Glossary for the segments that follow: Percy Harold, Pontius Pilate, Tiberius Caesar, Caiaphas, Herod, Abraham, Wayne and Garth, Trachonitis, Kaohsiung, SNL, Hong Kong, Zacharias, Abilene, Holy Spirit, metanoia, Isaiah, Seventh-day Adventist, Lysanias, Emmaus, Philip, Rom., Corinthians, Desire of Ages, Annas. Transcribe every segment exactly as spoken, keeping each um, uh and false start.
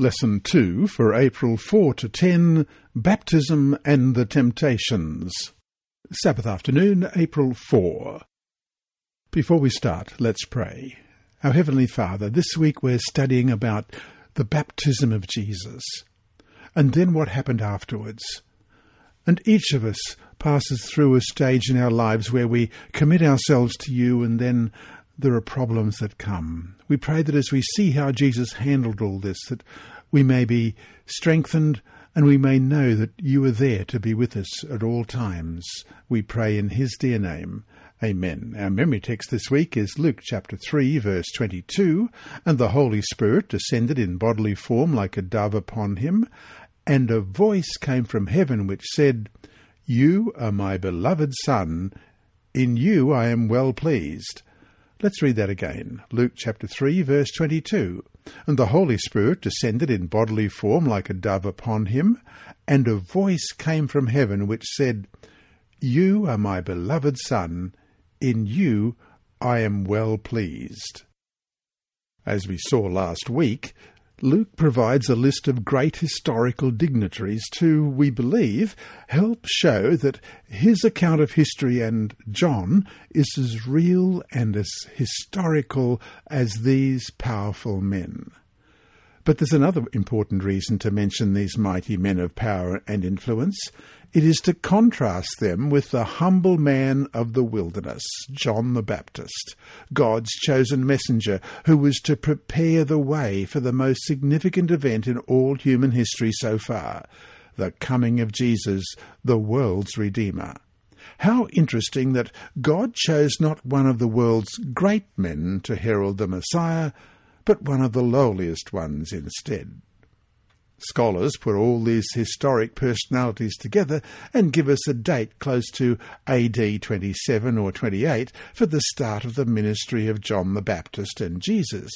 Lesson two for April four to ten, Baptism and the Temptations. Sabbath afternoon, April fourth. Before we start, let's pray. Our Heavenly Father, this week we're studying about the baptism of Jesus, and then what happened afterwards. And each of us passes through a stage in our lives where we commit ourselves to you, and then there are problems that come. We pray that as we see how Jesus handled all this, that we may be strengthened and we may know that you are there to be with us at all times. We pray in his dear name. Amen. Our memory text this week is Luke chapter three, verse twenty-two, "And the Holy Spirit descended in bodily form like a dove upon him, and a voice came from heaven which said, 'You are my beloved Son, in you I am well pleased.'" Let's read that again. Luke chapter three, verse twenty-two. "And the Holy Spirit descended in bodily form like a dove upon him, and a voice came from heaven which said, 'You are my beloved Son, in you I am well pleased.'" As we saw last week, Luke provides a list of great historical dignitaries to, we believe, help show that his account of history and John is as real and as historical as these powerful men. But there's another important reason to mention these mighty men of power and influence. It is to contrast them with the humble man of the wilderness, John the Baptist, God's chosen messenger, who was to prepare the way for the most significant event in all human history so far, the coming of Jesus, the world's Redeemer. How interesting that God chose not one of the world's great men to herald the Messiah, but one of the lowliest ones instead. Scholars put all these historic personalities together and give us a date close to A D twenty-seven or twenty-eight for the start of the ministry of John the Baptist and Jesus.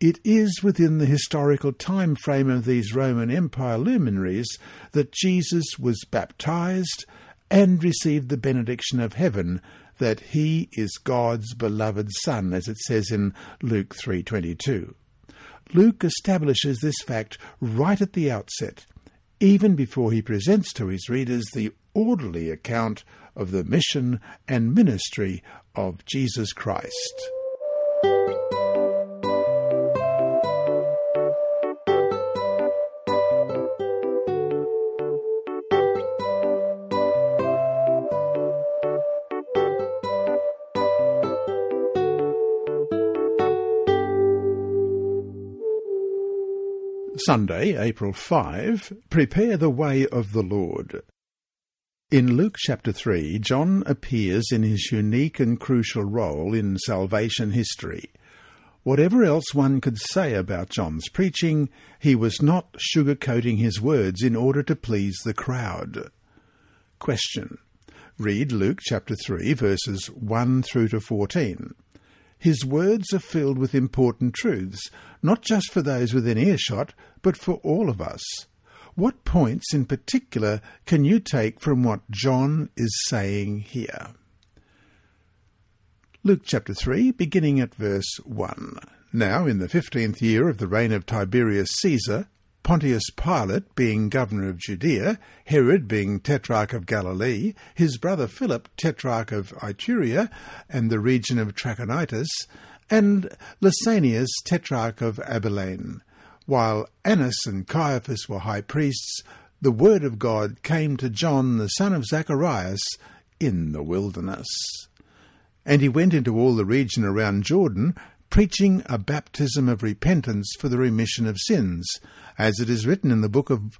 It is within the historical time frame of these Roman Empire luminaries that Jesus was baptized and received the benediction of heaven, that he is God's beloved Son, as it says in Luke three twenty-two. Luke establishes this fact right at the outset, even before he presents to his readers the orderly account of the mission and ministry of Jesus Christ. Sunday, April fifth, Prepare the Way of the Lord. In Luke chapter three, John appears in his unique and crucial role in salvation history. Whatever else one could say about John's preaching, he was not sugarcoating his words in order to please the crowd. Question. Read Luke chapter three, verses one through to fourteen. His words are filled with important truths, not just for those within earshot, but for all of us. What points in particular can you take from what John is saying here? Luke chapter three, beginning at verse one. "Now in the fifteenth year of the reign of Tiberius Caesar, Pontius Pilate being governor of Judea, Herod being tetrarch of Galilee, his brother Philip tetrarch of Ituria and the region of Trachonitis, and Lysanias tetrarch of Abilene, while Annas and Caiaphas were high priests, the word of God came to John the son of Zacharias in the wilderness. And he went into all the region around Jordan, preaching a baptism of repentance for the remission of sins, as it is written in the book of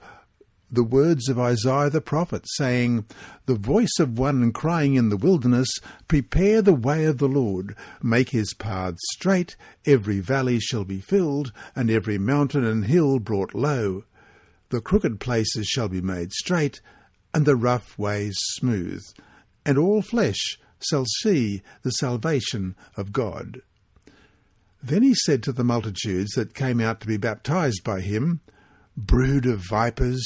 the words of Isaiah the prophet, saying, 'The voice of one crying in the wilderness, prepare the way of the Lord, make his paths straight, every valley shall be filled, and every mountain and hill brought low. The crooked places shall be made straight, and the rough ways smooth, and all flesh shall see the salvation of God.' Then he said to the multitudes that came out to be baptized by him, 'Brood of vipers,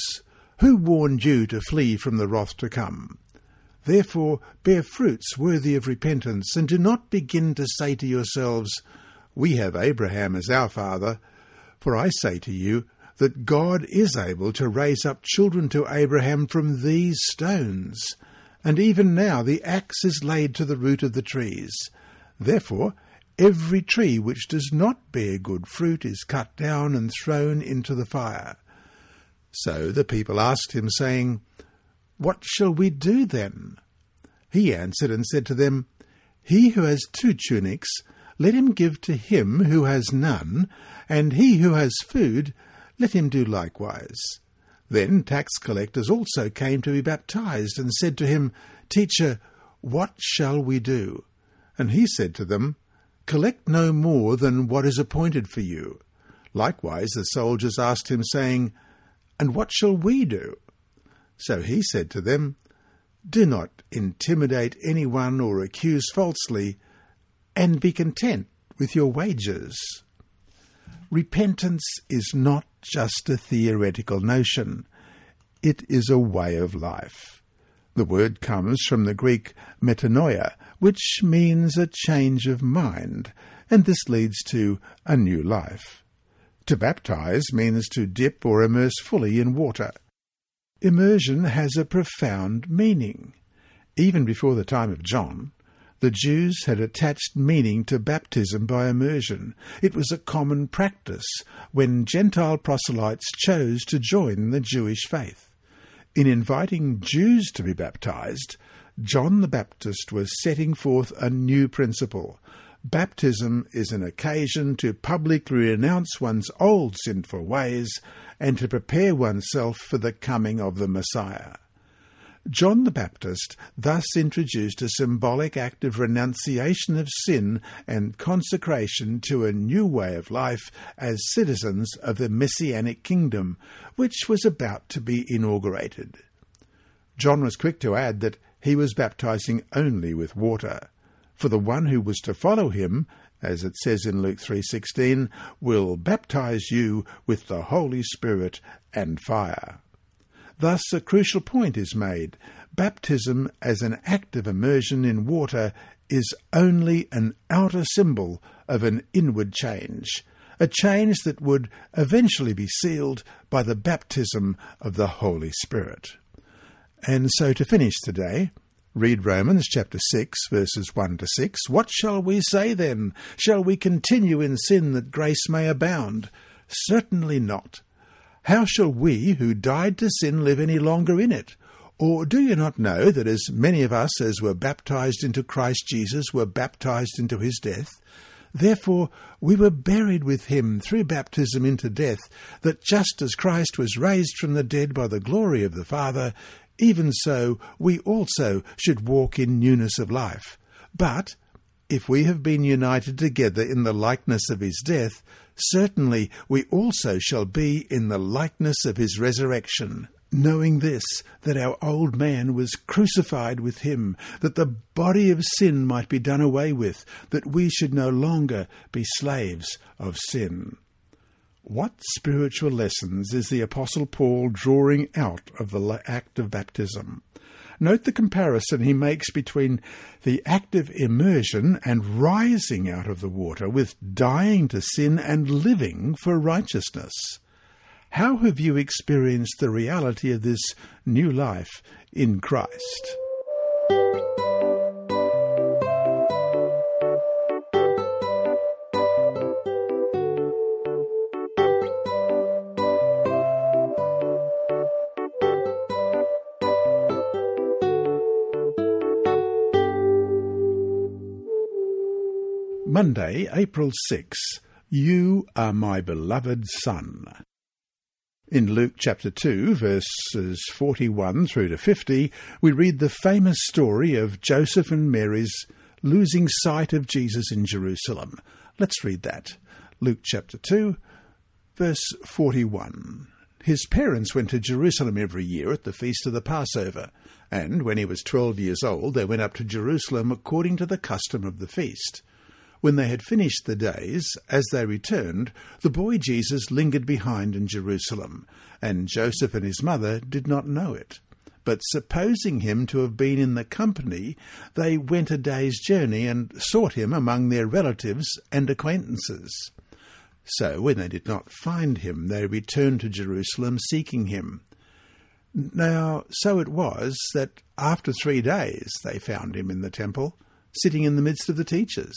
who warned you to flee from the wrath to come? Therefore bear fruits worthy of repentance, and do not begin to say to yourselves, "We have Abraham as our father." For I say to you, that God is able to raise up children to Abraham from these stones, and even now the axe is laid to the root of the trees. Therefore, every tree which does not bear good fruit is cut down and thrown into the fire. So the people asked him, saying, What shall we do then? He answered and said to them, He who has two tunics, let him give to him who has none, and he who has food, let him do likewise. Then tax collectors also came to be baptized, and said to him, Teacher, what shall we do? And he said to them, Collect no more than what is appointed for you. Likewise the soldiers asked him, saying, And what shall we do? So he said to them, Do not intimidate anyone or accuse falsely, and be content with your wages. Repentance is not just a theoretical notion. It is a way of life. The word comes from the Greek metanoia, which means a change of mind, and this leads to a new life. To baptize means to dip or immerse fully in water. Immersion has a profound meaning. Even before the time of John, the Jews had attached meaning to baptism by immersion. It was a common practice when Gentile proselytes chose to join the Jewish faith. In inviting Jews to be baptized, John the Baptist was setting forth a new principle. Baptism is an occasion to publicly renounce one's old sinful ways and to prepare oneself for the coming of the Messiah. John the Baptist thus introduced a symbolic act of renunciation of sin and consecration to a new way of life as citizens of the Messianic kingdom, which was about to be inaugurated. John was quick to add that he was baptizing only with water, for the one who was to follow him, as it says in Luke three sixteen, will baptize you with the Holy Spirit and fire. Thus a crucial point is made. Baptism as an act of immersion in water is only an outer symbol of an inward change, a change that would eventually be sealed by the baptism of the Holy Spirit. And so to finish today, read Romans chapter six, verses one to six. What shall we say then? Shall we continue in sin that grace may abound? Certainly not. How shall we who died to sin live any longer in it? Or do you not know that as many of us as were baptized into Christ Jesus were baptized into his death? Therefore we were buried with him through baptism into death, that just as Christ was raised from the dead by the glory of the Father, even so we also should walk in newness of life. But if we have been united together in the likeness of his death, certainly we also shall be in the likeness of his resurrection, knowing this, that our old man was crucified with him, that the body of sin might be done away with, that we should no longer be slaves of sin. What spiritual lessons is the Apostle Paul drawing out of the act of baptism? Note the comparison he makes between the act of immersion and rising out of the water with dying to sin and living for righteousness. How have you experienced the reality of this new life in Christ? Monday, April sixth. You are my beloved Son. In Luke chapter two, verses forty-one through to fifty, we read the famous story of Joseph and Mary's losing sight of Jesus in Jerusalem. Let's read that. Luke chapter two, verse forty-one. His parents went to Jerusalem every year at the feast of the Passover, and when he was twelve years old, they went up to Jerusalem according to the custom of the feast. When they had finished the days, as they returned, the boy Jesus lingered behind in Jerusalem, and Joseph and his mother did not know it. But supposing him to have been in the company, they went a day's journey and sought him among their relatives and acquaintances. So when they did not find him, they returned to Jerusalem seeking him. Now so it was that after three days they found him in the temple, sitting in the midst of the teachers,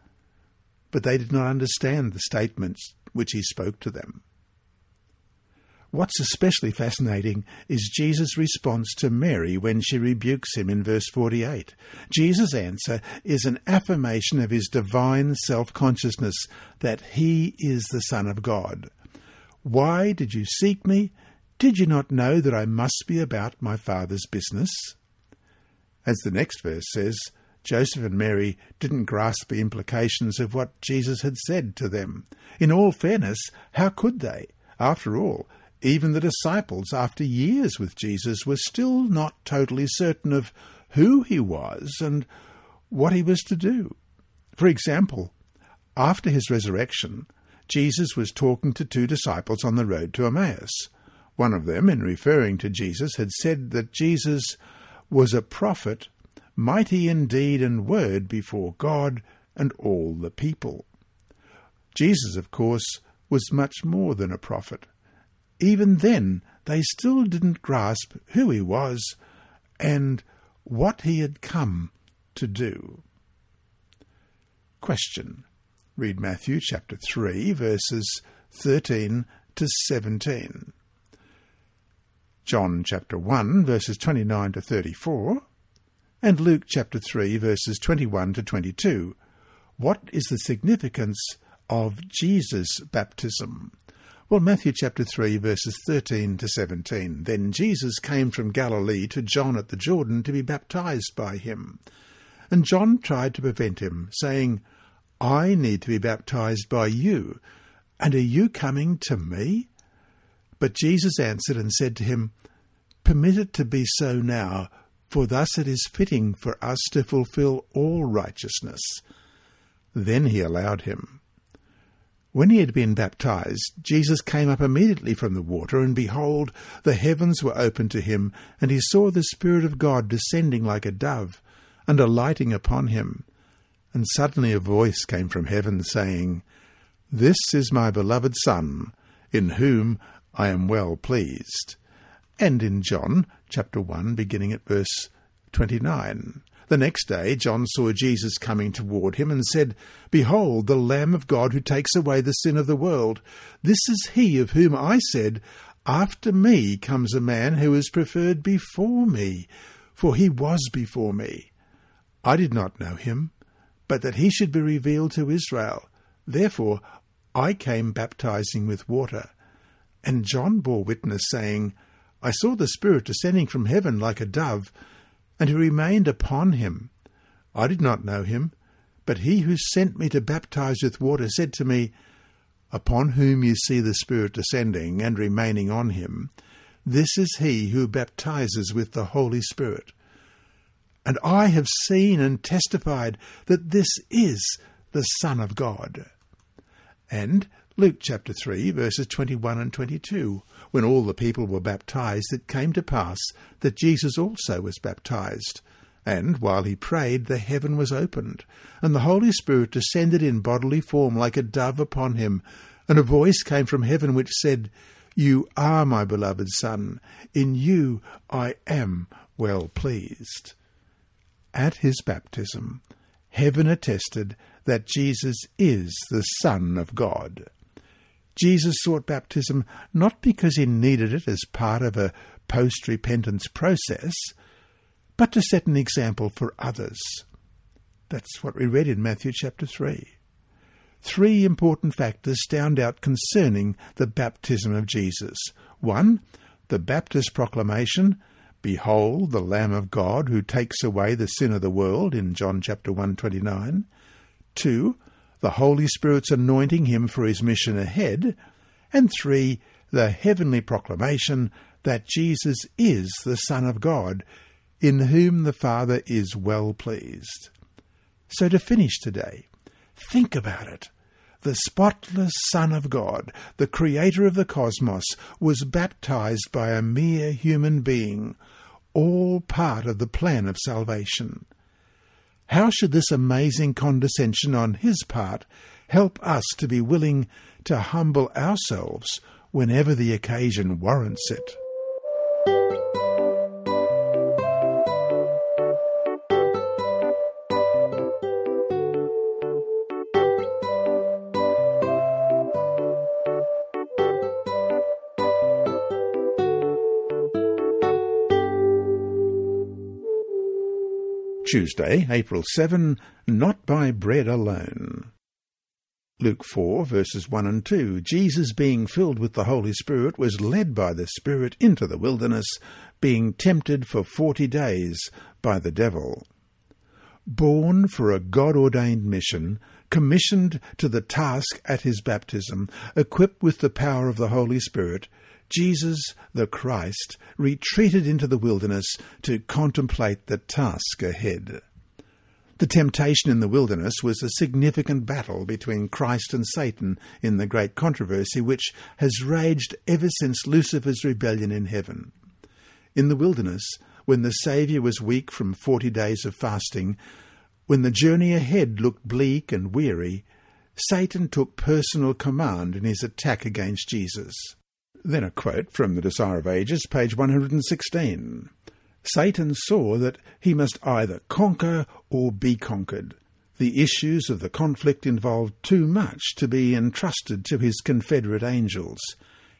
But they did not understand the statements which he spoke to them. What's especially fascinating is Jesus' response to Mary when she rebukes him in verse forty-eight. Jesus' answer is an affirmation of his divine self-consciousness that he is the Son of God. "Why did you seek me? Did you not know that I must be about my Father's business?" As the next verse says, Joseph and Mary didn't grasp the implications of what Jesus had said to them. In all fairness, how could they? After all, even the disciples, after years with Jesus, were still not totally certain of who he was and what he was to do. For example, after his resurrection, Jesus was talking to two disciples on the road to Emmaus. One of them, in referring to Jesus, had said that Jesus was a prophet, mighty in deed and word before God and all the people. Jesus, of course, was much more than a prophet. Even then, they still didn't grasp who he was and what he had come to do. Question. Read Matthew chapter three, verses thirteen to seventeen. John chapter one, verses twenty-nine to thirty-four. And Luke chapter three, verses twenty-one to twenty-two. What is the significance of Jesus' baptism? Well, Matthew chapter three, verses thirteen to seventeen. Then Jesus came from Galilee to John at the Jordan to be baptized by him. And John tried to prevent him, saying, "I need to be baptized by you, and are you coming to me?" But Jesus answered and said to him, "Permit it to be so now, for thus it is fitting for us to fulfill all righteousness." Then he allowed him. When he had been baptized, Jesus came up immediately from the water, and behold, the heavens were opened to him, and he saw the Spirit of God descending like a dove, and alighting upon him. And suddenly a voice came from heaven, saying, "This is my beloved Son, in whom I am well pleased." And in John chapter one, beginning at verse twenty-nine. The next day John saw Jesus coming toward him and said, "Behold, the Lamb of God who takes away the sin of the world. This is he of whom I said, 'After me comes a man who is preferred before me, for he was before me.' I did not know him, but that he should be revealed to Israel. Therefore I came baptizing with water." And John bore witness, saying, "I saw the Spirit descending from heaven like a dove, and he remained upon him. I did not know him, but he who sent me to baptize with water said to me, 'Upon whom you see the Spirit descending and remaining on him, this is he who baptizes with the Holy Spirit.' And I have seen and testified that this is the Son of God." And Luke chapter three, verses twenty-one and twenty-two. When all the people were baptized, it came to pass that Jesus also was baptized. And while he prayed, the heaven was opened, and the Holy Spirit descended in bodily form like a dove upon him. And a voice came from heaven which said, "You are my beloved Son, in you I am well pleased." At his baptism, heaven attested that Jesus is the Son of God. Jesus sought baptism not because he needed it as part of a post-repentance process, but to set an example for others. That's what we read in Matthew chapter three. Three important factors stand out concerning the baptism of Jesus. One, the Baptist proclamation, "Behold, the Lamb of God who takes away the sin of the world," in John chapter one, twenty-nine. Two, the Holy Spirit's anointing him for his mission ahead, and three, the heavenly proclamation that Jesus is the Son of God, in whom the Father is well pleased. So to finish today, think about it. The spotless Son of God, the Creator of the cosmos, was baptized by a mere human being, all part of the plan of salvation. How should this amazing condescension on his part help us to be willing to humble ourselves whenever the occasion warrants it? Tuesday, April seventh, Not by Bread Alone. Luke four, verses one and two. Jesus, being filled with the Holy Spirit, was led by the Spirit into the wilderness, being tempted for forty days by the devil. Born for a God-ordained mission, commissioned to the task at his baptism, equipped with the power of the Holy Spirit, Jesus, the Christ, retreated into the wilderness to contemplate the task ahead. The temptation in the wilderness was a significant battle between Christ and Satan in the great controversy which has raged ever since Lucifer's rebellion in heaven. In the wilderness, when the Saviour was weak from forty days of fasting, when the journey ahead looked bleak and weary, Satan took personal command in his attack against Jesus. Then a quote from the Desire of Ages, page one hundred sixteen. Satan saw that he must either conquer or be conquered. The issues of the conflict involved too much to be entrusted to his confederate angels.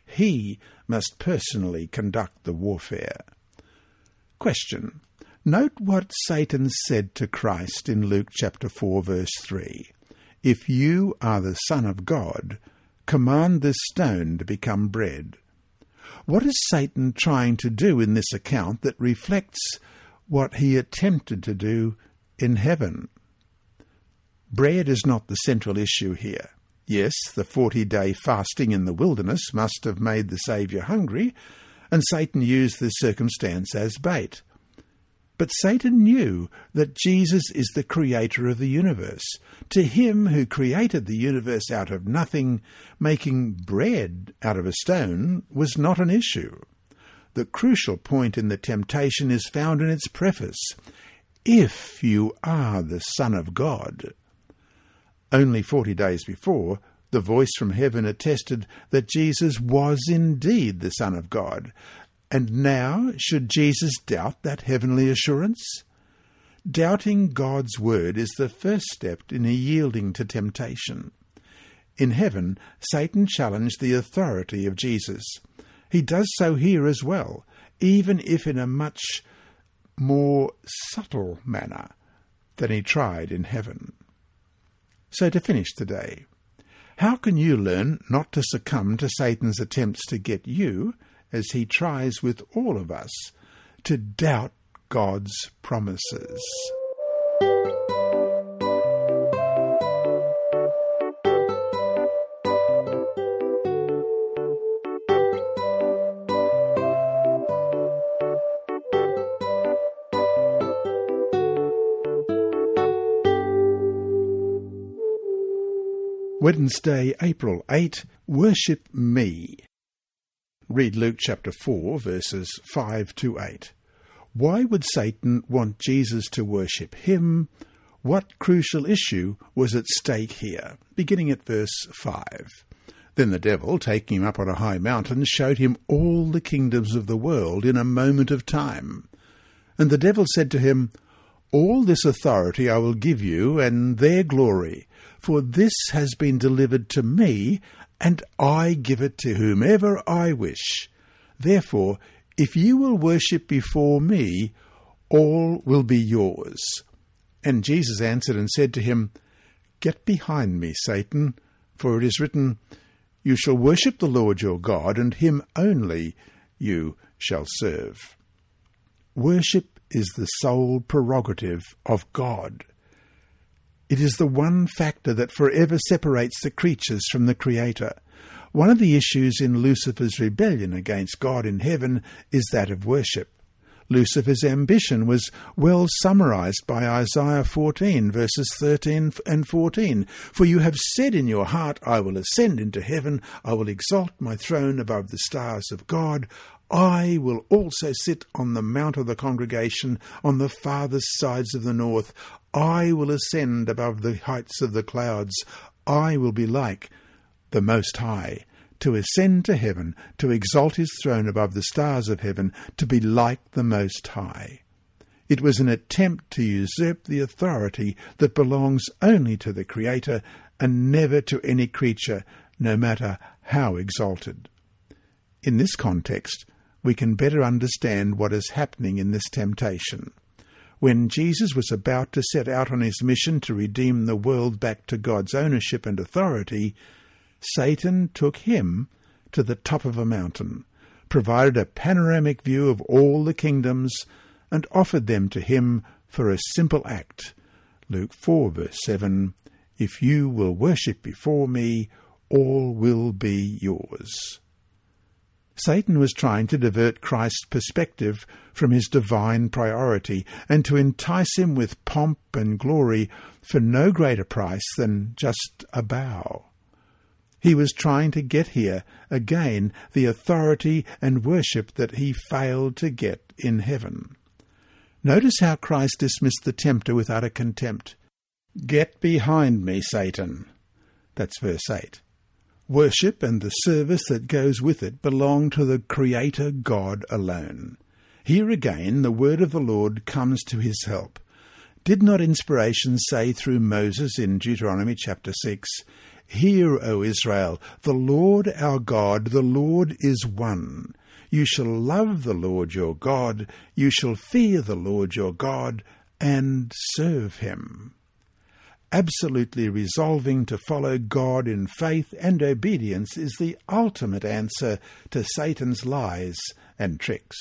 He must personally conduct the warfare. Question. Note what Satan said to Christ in Luke chapter four, verse three. If you are the Son of God, command this stone to become bread. What is Satan trying to do in this account that reflects what he attempted to do in heaven? Bread is not the central issue here. Yes, the forty-day fasting in the wilderness must have made the Saviour hungry, and Satan used this circumstance as bait. But Satan knew that Jesus is the creator of the universe. To him who created the universe out of nothing, making bread out of a stone was not an issue. The crucial point in the temptation is found in its preface. If you are the Son of God. Only forty days before, the voice from heaven attested that Jesus was indeed the Son of God. And now, should Jesus doubt that heavenly assurance? Doubting God's word is the first step in yielding to temptation. In heaven, Satan challenged the authority of Jesus. He does so here as well, even if in a much more subtle manner than he tried in heaven. So to finish today, how can you learn not to succumb to Satan's attempts to get you, as he tries with all of us, to doubt God's promises? Wednesday, April eighth, Worship Me. Read Luke chapter four, verses five to eight. Why would Satan want Jesus to worship him? What crucial issue was at stake here? Beginning at verse five. Then the devil, taking him up on a high mountain, showed him all the kingdoms of the world in a moment of time. And the devil said to him, All this authority I will give you, and their glory, for this has been delivered to me, and I give it to whomever I wish. Therefore, if you will worship before me, all will be yours. And Jesus answered and said to him, Get behind me, Satan, for it is written, You shall worship the Lord your God, and him only you shall serve. Worship is the sole prerogative of God. It is the one factor that forever separates the creatures from the Creator. One of the issues in Lucifer's rebellion against God in heaven is that of worship. Lucifer's ambition was well summarized by Isaiah fourteen, verses thirteen and fourteen. For you have said in your heart, I will ascend into heaven, I will exalt my throne above the stars of God. I will also sit on the mount of the congregation, on the farthest sides of the north. I will ascend above the heights of the clouds. I will be like the Most High. To ascend to heaven, to exalt his throne above the stars of heaven, to be like the Most High. It was an attempt to usurp the authority that belongs only to the Creator and never to any creature, no matter how exalted. In this context, we can better understand what is happening in this temptation. When Jesus was about to set out on his mission to redeem the world back to God's ownership and authority, Satan took him to the top of a mountain, provided a panoramic view of all the kingdoms, and offered them to him for a simple act. Luke four, verse seven, If you will worship before me, all will be yours. Satan was trying to divert Christ's perspective from his divine priority and to entice him with pomp and glory for no greater price than just a bow. He was trying to get here, again, the authority and worship that he failed to get in heaven. Notice how Christ dismissed the tempter with utter contempt. Get behind me, Satan. That's verse eight. Worship and the service that goes with it belong to the Creator God alone. Here again, the word of the Lord comes to his help. Did not inspiration say through Moses in Deuteronomy chapter six, Hear, O Israel, the Lord our God, the Lord is one. You shall love the Lord your God, you shall fear the Lord your God, and serve him. Absolutely resolving to follow God in faith and obedience is the ultimate answer to Satan's lies and tricks.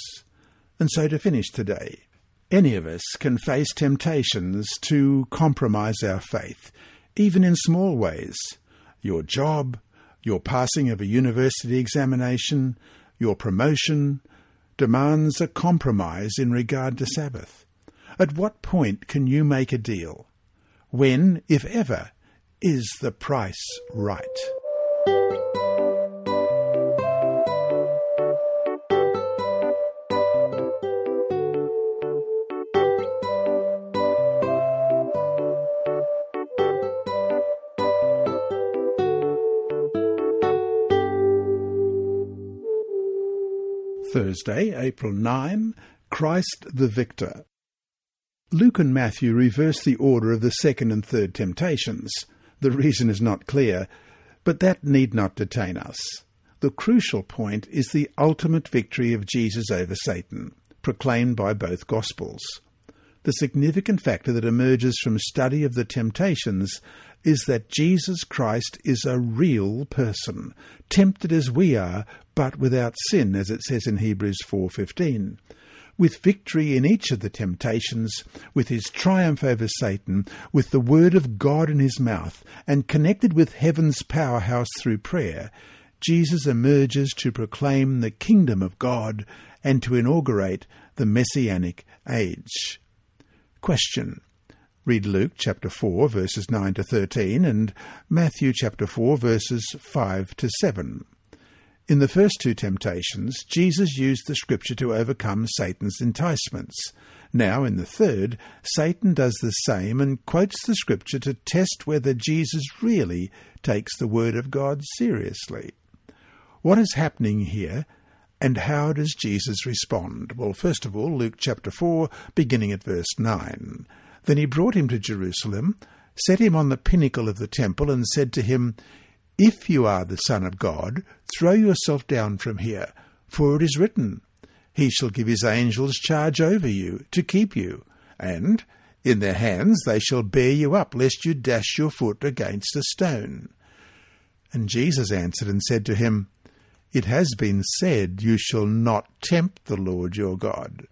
And so to finish today, any of us can face temptations to compromise our faith, even in small ways. Your job, your passing of a university examination, your promotion, demands a compromise in regard to Sabbath. At what point can you make a deal? When, if ever, is the price right? Thursday, April ninth, Christ the Victor. Luke and Matthew reverse the order of the second and third temptations. The reason is not clear, but that need not detain us. The crucial point is the ultimate victory of Jesus over Satan, proclaimed by both Gospels. The significant factor that emerges from study of the temptations is that Jesus Christ is a real person, tempted as we are, but without sin, as it says in Hebrews four fifteen. With victory in each of the temptations, with his triumph over Satan, with the word of God in his mouth, and connected with heaven's powerhouse through prayer, Jesus emerges to proclaim the kingdom of God and to inaugurate the messianic age. Question. Read Luke chapter four, verses nine to thirteen, and Matthew chapter four, verses five to seven. In the first two temptations, Jesus used the Scripture to overcome Satan's enticements. Now, in the third, Satan does the same and quotes the Scripture to test whether Jesus really takes the Word of God seriously. What is happening here, and how does Jesus respond? Well, first of all, Luke chapter four, beginning at verse nine. Then he brought him to Jerusalem, set him on the pinnacle of the temple, and said to him, If you are the Son of God, throw yourself down from here, for it is written, He shall give his angels charge over you, to keep you, and in their hands they shall bear you up, lest you dash your foot against a stone. And Jesus answered and said to him, It has been said, You shall not tempt the Lord your God.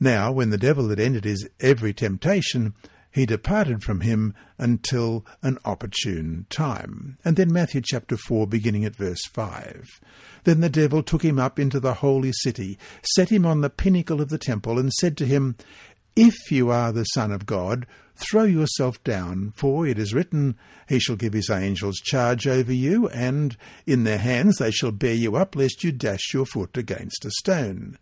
Now, when the devil had ended his every temptation, he departed from him until an opportune time. And then Matthew chapter four, beginning at verse five. Then the devil took him up into the holy city, set him on the pinnacle of the temple, and said to him, "If you are the Son of God, throw yourself down, for it is written, He shall give His angels charge over you, and in their hands they shall bear you up, lest you dash your foot against a stone."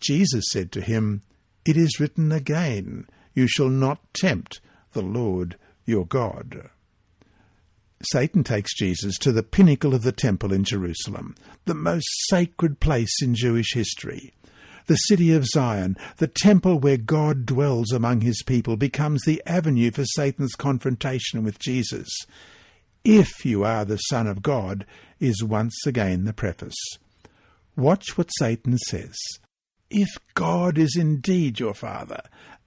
Jesus said to him, "It is written again, You shall not tempt the Lord your God." Satan takes Jesus to the pinnacle of the temple in Jerusalem, the most sacred place in Jewish history. The city of Zion, the temple where God dwells among his people, becomes the avenue for Satan's confrontation with Jesus. "If you are the Son of God," is once again the preface. Watch what Satan says. If God is indeed your Father,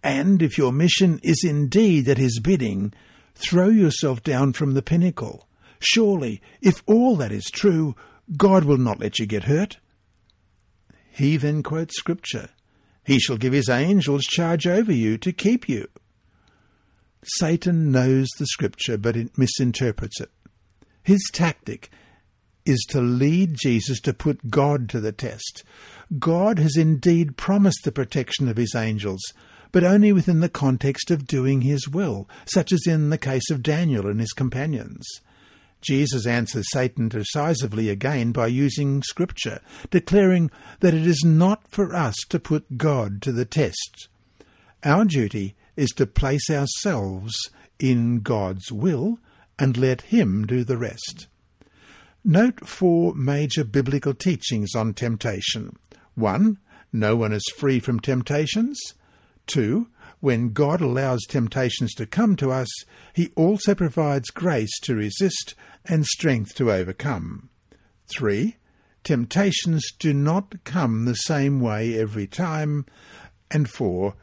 and if your mission is indeed at his bidding, throw yourself down from the pinnacle. Surely, if all that is true, God will not let you get hurt. He then quotes Scripture, "He shall give his angels charge over you to keep you." Satan knows the Scripture, but it misinterprets it. His tactic is to lead Jesus to put God to the test. God has indeed promised the protection of his angels, but only within the context of doing his will, such as in the case of Daniel and his companions. Jesus answers Satan decisively again by using Scripture, declaring that it is not for us to put God to the test. Our duty is to place ourselves in God's will and let Him do the rest. Note four major biblical teachings on temptation. One, no one is free from temptations. Two, when God allows temptations to come to us, he also provides grace to resist and strength to overcome. Three, temptations do not come the same way every time. And four,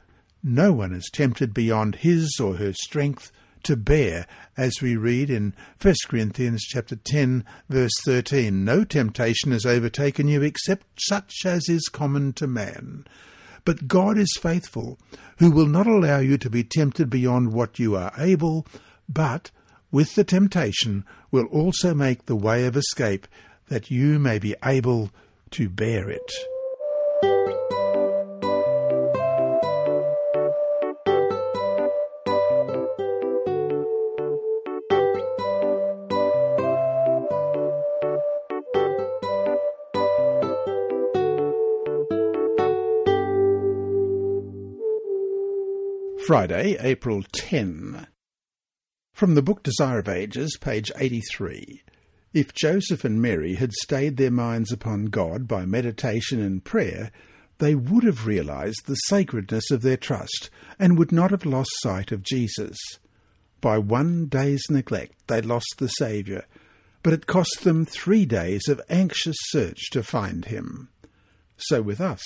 no one is tempted beyond his or her strength to bear, as we read in First Corinthians chapter ten, verse thirteen, "No temptation has overtaken you except such as is common to man. But God is faithful, who will not allow you to be tempted beyond what you are able, but with the temptation will also make the way of escape, that you may be able to bear it." Friday, April tenth. From the book Desire of Ages, page eighty-three. If Joseph and Mary had stayed their minds upon God by meditation and prayer, they would have realized the sacredness of their trust and would not have lost sight of Jesus. By one day's neglect, they lost the Saviour, but it cost them three days of anxious search to find him. So with us.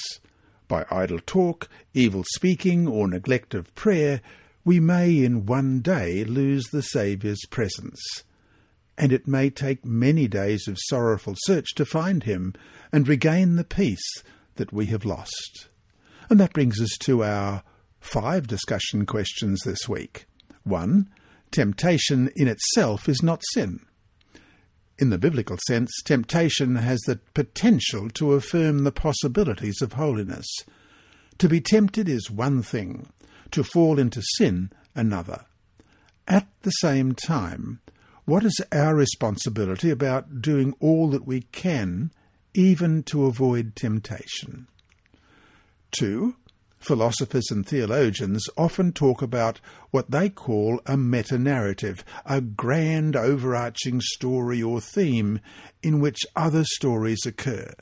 By idle talk, evil speaking, or neglect of prayer, we may in one day lose the Saviour's presence. And it may take many days of sorrowful search to find him and regain the peace that we have lost. And that brings us to our five discussion questions this week. One, temptation in itself is not sin. In the biblical sense, temptation has the potential to affirm the possibilities of holiness. To be tempted is one thing, to fall into sin another. At the same time, what is our responsibility about doing all that we can, even to avoid temptation? Two, philosophers and theologians often talk about what they call a meta-narrative, a grand overarching story or theme in which other stories occur.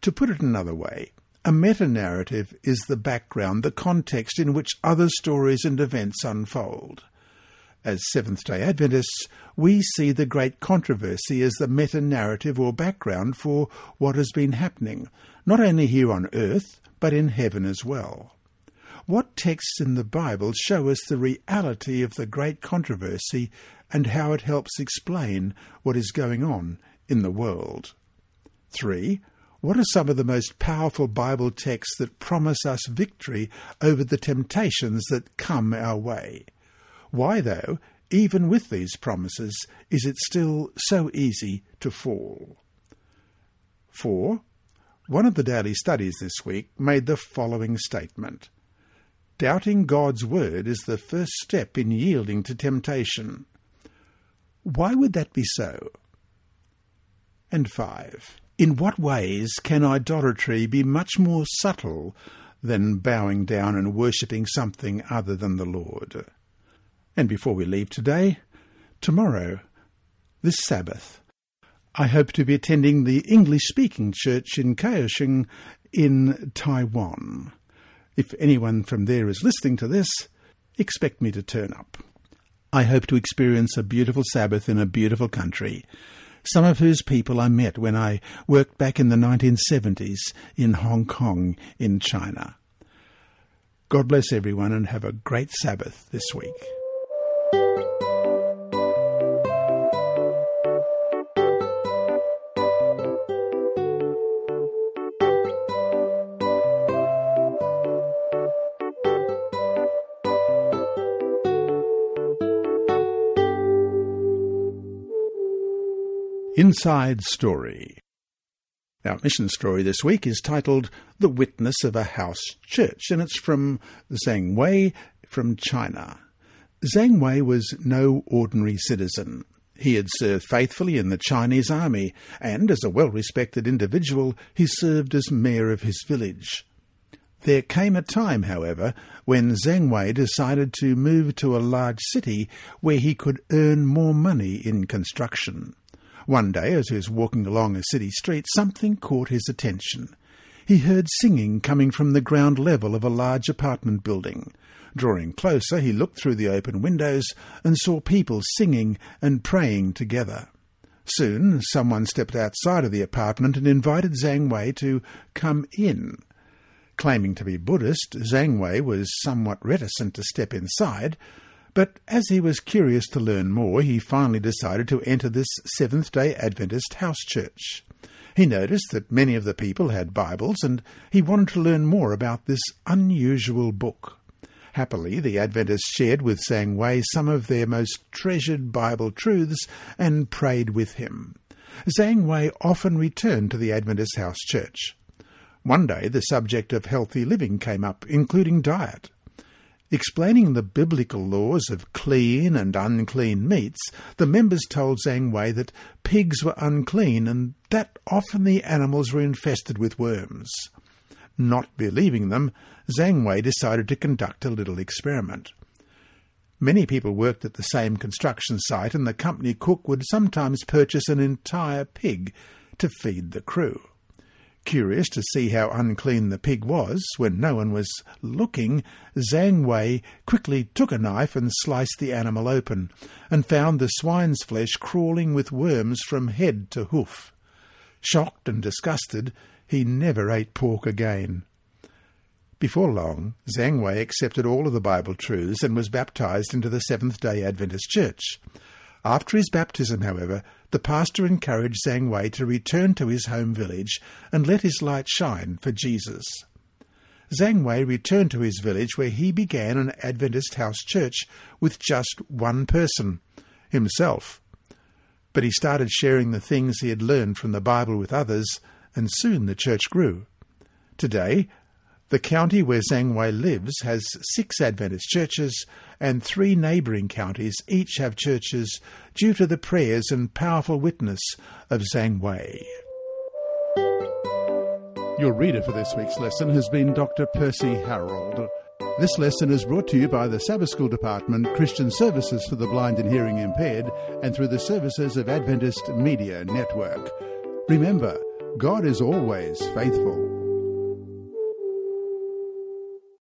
To put it another way, a meta-narrative is the background, the context in which other stories and events unfold. As Seventh-day Adventists, we see the great controversy as the meta-narrative or background for what has been happening, not only here on earth, but in heaven as well. What texts in the Bible show us the reality of the great controversy and how it helps explain what is going on in the world? Three, what are some of the most powerful Bible texts that promise us victory over the temptations that come our way? Why, though, even with these promises, is it still so easy to fall? four. One of the daily studies this week made the following statement. Doubting God's word is the first step in yielding to temptation. Why would that be so? And five. In what ways can idolatry be much more subtle than bowing down and worshipping something other than the Lord? And before we leave today, tomorrow, this Sabbath, I hope to be attending the English-speaking church in Kaohsiung in Taiwan. If anyone from there is listening to this, expect me to turn up. I hope to experience a beautiful Sabbath in a beautiful country, some of whose people I met when I worked back in the nineteen seventies in Hong Kong in China. God bless everyone and have a great Sabbath this week. Inside Story. Our mission story this week is titled The Witness of a House Church, and it's from Zhang Wei from China. Zhang Wei was no ordinary citizen. He had served faithfully in the Chinese army, and as a well-respected individual, he served as mayor of his village. There came a time, however, when Zhang Wei decided to move to a large city where he could earn more money in construction. One day, as he was walking along a city street, something caught his attention. He heard singing coming from the ground level of a large apartment building. Drawing closer, he looked through the open windows and saw people singing and praying together. Soon, someone stepped outside of the apartment and invited Zhang Wei to come in. Claiming to be Buddhist, Zhang Wei was somewhat reticent to step inside, but as he was curious to learn more, he finally decided to enter this Seventh-day Adventist house church. He noticed that many of the people had Bibles, and he wanted to learn more about this unusual book. Happily, the Adventists shared with Zhang Wei some of their most treasured Bible truths and prayed with him. Zhang Wei often returned to the Adventist house church. One day, the subject of healthy living came up, including diet. Explaining the biblical laws of clean and unclean meats, the members told Zhang Wei that pigs were unclean and that often the animals were infested with worms. Not believing them, Zhang Wei decided to conduct a little experiment. Many people worked at the same construction site, and the company cook would sometimes purchase an entire pig to feed the crew. Curious to see how unclean the pig was, when no one was looking, Zhang Wei quickly took a knife and sliced the animal open, and found the swine's flesh crawling with worms from head to hoof. Shocked and disgusted, he never ate pork again. Before long, Zhang Wei accepted all of the Bible truths and was baptized into the Seventh-day Adventist Church. After his baptism, however, the pastor encouraged Zhang Wei to return to his home village and let his light shine for Jesus. Zhang Wei returned to his village, where he began an Adventist house church with just one person, himself. But he started sharing the things he had learned from the Bible with others, and soon the church grew. Today, the county where Zhang Wei lives has six Adventist churches, and three neighbouring counties each have churches due to the prayers and powerful witness of Zhang Wei. Your reader for this week's lesson has been Doctor Percy Harold. This lesson is brought to you by the Sabbath School Department, Christian Services for the Blind and Hearing Impaired, and through the services of Adventist Media Network. Remember, God is always faithful.